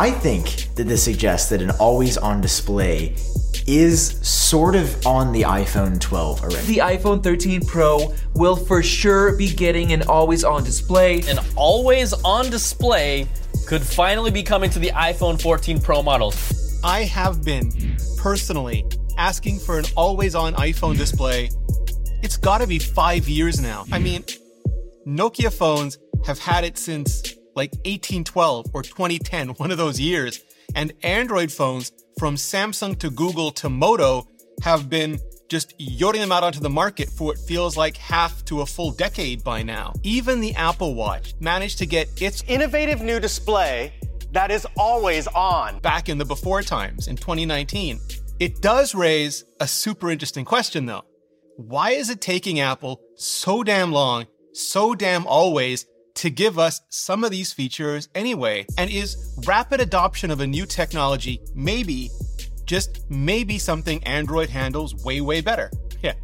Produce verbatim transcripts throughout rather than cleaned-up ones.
I think that this suggests that an always-on display is sort of on the iPhone twelve already. The iPhone thirteen Pro will for sure be getting an always-on display. An always-on display could finally be coming to the iPhone fourteen Pro models. I have been, personally, asking for an always-on iPhone display. It's gotta be five years now. I mean, Nokia phones have had it since like eighteen twelve or twenty ten, one of those years. And Android phones, from Samsung to Google to Moto, have been just yodeling them out onto the market for what feels like half to a full decade by now. Even the Apple Watch managed to get its innovative new display that is always on back in the before times in twenty nineteen. It does raise a super interesting question though. Why is it taking Apple so damn long, so damn always, to give us some of these features anyway? And is rapid adoption of a new technology maybe, just maybe, something Android handles way, way better? Yeah,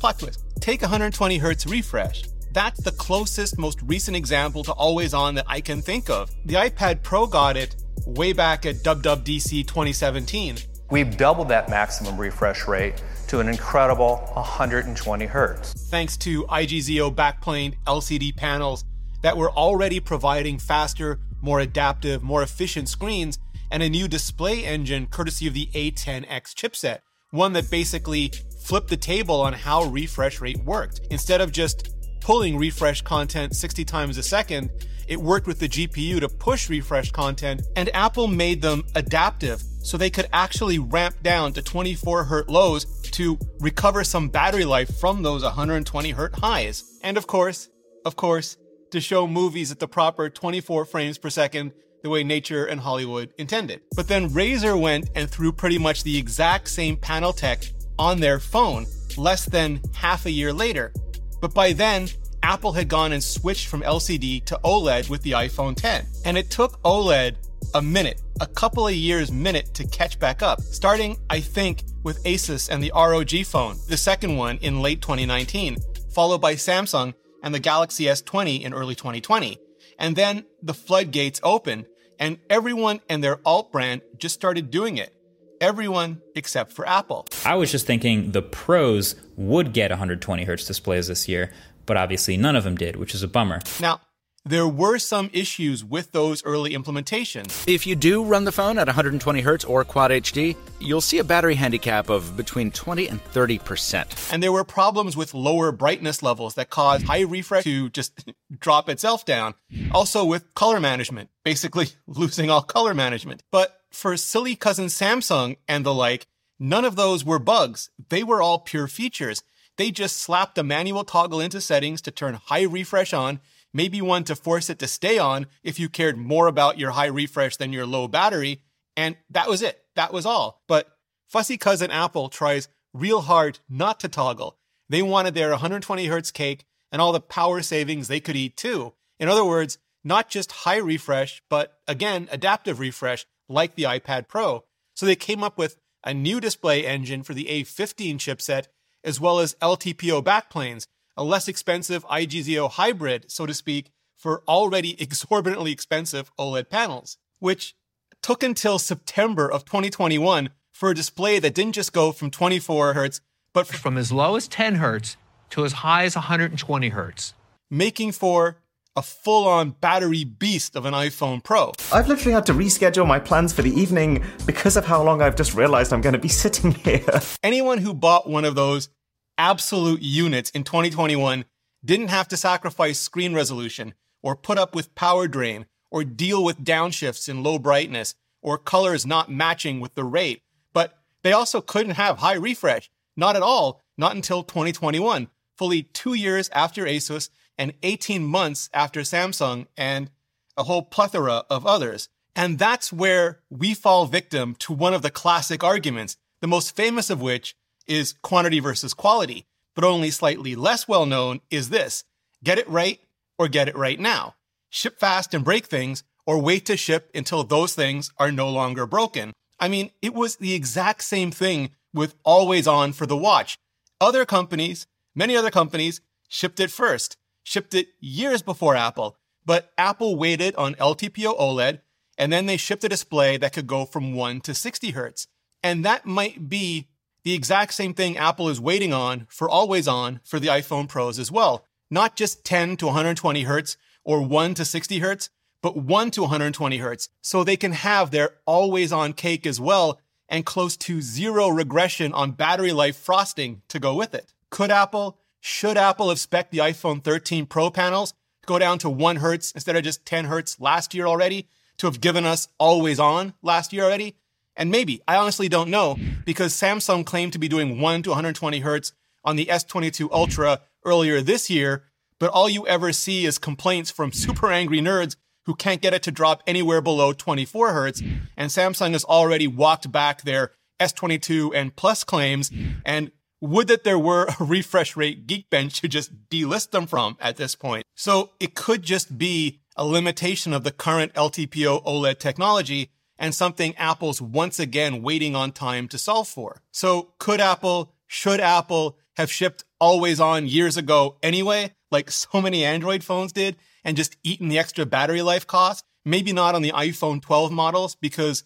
plot twist. Take one hundred twenty hertz refresh. That's the closest, most recent example to always on that I can think of. The iPad Pro got it way back at W W D C twenty seventeen. We've doubled that maximum refresh rate to an incredible one hundred twenty hertz. Thanks to I G Z O backplane L C D panels that were already providing faster, more adaptive, more efficient screens, and a new display engine courtesy of the A ten X chipset, one that basically flipped the table on how refresh rate worked. Instead of just pulling refresh content sixty times a second, it worked with the G P U to push refresh content, and Apple made them adaptive so they could actually ramp down to twenty-four hertz lows to recover some battery life from those one hundred twenty hertz highs. And of course, of course, to show movies at the proper twenty-four frames per second, the way nature and Hollywood intended. But then Razer went and threw pretty much the exact same panel tech on their phone less than half a year later. But by then, Apple had gone and switched from L C D to OLED with the iPhone ten. And it took OLED a minute, a couple of years minute to catch back up, starting, I think, with Asus and the R O G phone, the second one in late twenty nineteen, followed by Samsung and the Galaxy S twenty in early twenty twenty. And then the floodgates opened, and everyone and their alt brand just started doing it. Everyone except for Apple. I was just thinking the Pros would get one hundred twenty hertz displays this year, but obviously none of them did, which is a bummer. Now, there were some issues with those early implementations. If you do run the phone at one hundred twenty hertz or Quad H D, you'll see a battery handicap of between twenty and thirty percent. And there were problems with lower brightness levels that caused high refresh to just drop itself down. Also with color management, basically losing all color management. But for silly cousin Samsung and the like, none of those were bugs. They were all pure features. They just slapped a manual toggle into settings to turn high refresh on, maybe one to force it to stay on if you cared more about your high refresh than your low battery, and that was it. That was all. But fussy cousin Apple tries real hard not to toggle. They wanted their one hundred twenty hertz cake and all the power savings they could eat too. In other words, not just high refresh, but again, adaptive refresh like the iPad Pro. So they came up with a new display engine for the A fifteen chipset, as well as L T P O backplanes, a less expensive I G Z O hybrid, so to speak, for already exorbitantly expensive OLED panels, which took until September of twenty twenty-one for a display that didn't just go from twenty-four hertz, but from as low as ten hertz to as high as one hundred twenty hertz. Making for a full-on battery beast of an iPhone Pro. I've literally had to reschedule my plans for the evening because of how long I've just realized I'm going to be sitting here. Anyone who bought one of those absolute units in twenty twenty-one didn't have to sacrifice screen resolution or put up with power drain or deal with downshifts in low brightness or colors not matching with the rate. But they also couldn't have high refresh. Not at all. Not until twenty twenty-one, fully two years after Asus and eighteen months after Samsung and a whole plethora of others. And that's where we fall victim to one of the classic arguments, the most famous of which is quantity versus quality, but only slightly less well known is this: get it right or get it right now. Ship fast and break things, or wait to ship until those things are no longer broken. I mean, it was the exact same thing with always on for the watch. Other companies, many other companies, shipped it first, shipped it years before Apple, but Apple waited on L T P O OLED And then they shipped a display that could go from one to sixty hertz. And that might be the exact same thing Apple is waiting on for always on for the iPhone Pros as well. Not just ten to one twenty hertz or one to sixty hertz, but one to one twenty hertz. So they can have their always on cake as well and close to zero regression on battery life frosting to go with it. Could Apple, should Apple have spec'd the iPhone thirteen Pro panels to go down to one hertz instead of just ten hertz last year already, to have given us always on last year already? And maybe, I honestly don't know, because Samsung claimed to be doing one to one twenty hertz on the S twenty-two Ultra earlier this year, but all you ever see is complaints from super angry nerds who can't get it to drop anywhere below twenty-four hertz, and Samsung has already walked back their S twenty-two and Plus claims, and would that there were a refresh rate Geekbench to just delist them from at this point. So it could just be a limitation of the current L T P O OLED technology and something Apple's once again waiting on time to solve for. So could Apple, should Apple have shipped always on years ago anyway, like so many Android phones did, and just eaten the extra battery life cost? Maybe not on the iPhone twelve models, because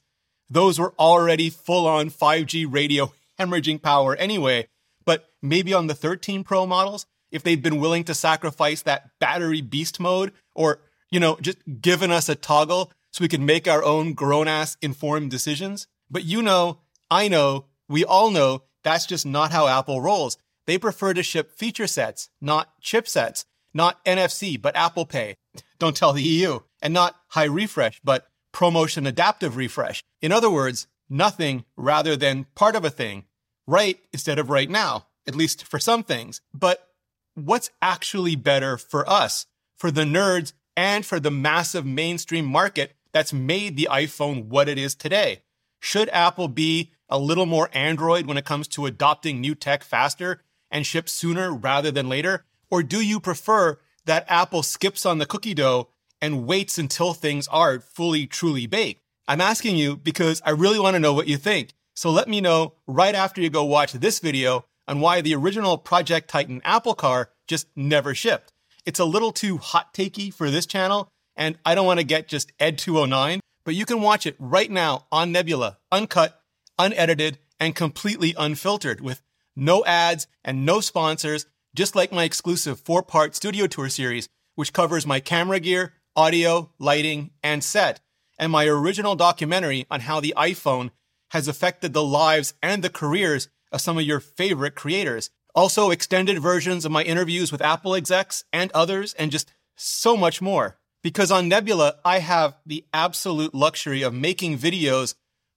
those were already full-on five G radio hemorrhaging power anyway, but maybe on the thirteen Pro models, if they've been willing to sacrifice that battery beast mode, or, you know, just given us a toggle so we can make our own grown-ass informed decisions. But you know, I know, we all know, that's just not how Apple rolls. They prefer to ship feature sets, not chipsets, not N F C, but Apple Pay. Don't tell the E U. And not high refresh, but ProMotion adaptive refresh. In other words, nothing rather than part of a thing. Right instead of right now, at least for some things. But what's actually better for us, for the nerds, and for the massive mainstream market that's made the iPhone what it is today? Should Apple be a little more Android when it comes to adopting new tech faster and ship sooner rather than later? Or do you prefer that Apple skips on the cookie dough and waits until things are fully, truly baked? I'm asking you because I really want to know what you think. So let me know right after you go watch this video on why the original Project Titan Apple car just never shipped. It's a little too hot takey for this channel, and I don't want to get just Ed two oh nine, but you can watch it right now on Nebula, uncut, unedited, and completely unfiltered with no ads and no sponsors, just like my exclusive four-part studio tour series, which covers my camera gear, audio, lighting, and set, and my original documentary on how the iPhone has affected the lives and the careers of some of your favorite creators. Also, extended versions of my interviews with Apple execs and others, and just so much more. Because on Nebula, I have the absolute luxury of making videos,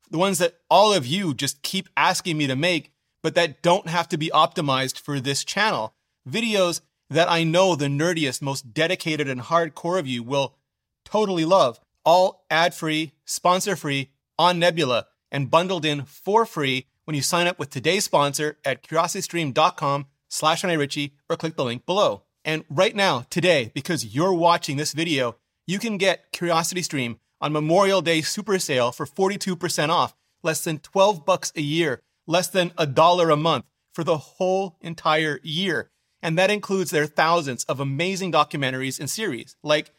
the ones that all of you just keep asking me to make, but that don't have to be optimized for this channel. Videos that I know the nerdiest, most dedicated and hardcore of you will totally love. All ad-free, sponsor-free on Nebula, and bundled in for free when you sign up with today's sponsor at curiositystream.com slash Rene Ritchie or click the link below. And right now, today, because you're watching this video, you can get CuriosityStream on Memorial Day Super Sale for forty-two percent off, less than twelve bucks a year, less than a dollar a month for the whole entire year. And that includes their thousands of amazing documentaries and series like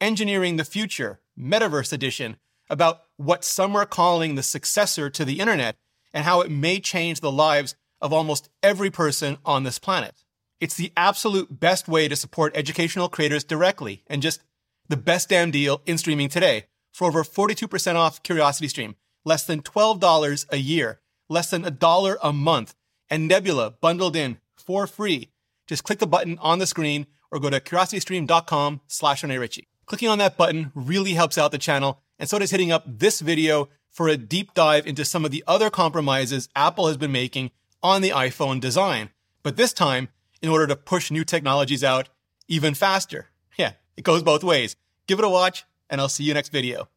Engineering the Future, Metaverse Edition, about what some are calling the successor to the internet, and how it may change the lives of almost every person on this planet. It's the absolute best way to support educational creators directly, and just the best damn deal in streaming today. For over forty-two percent off CuriosityStream, less than twelve dollars a year, less than a dollar a month, and Nebula bundled in for free. Just click the button on the screen or go to curiositystream.com slash Rene Ritchie. Clicking on that button really helps out the channel, and so does hitting up this video for a deep dive into some of the other compromises Apple has been making on the iPhone design, but this time in order to push new technologies out even faster. Yeah, it goes both ways. Give it a watch, and I'll see you next video.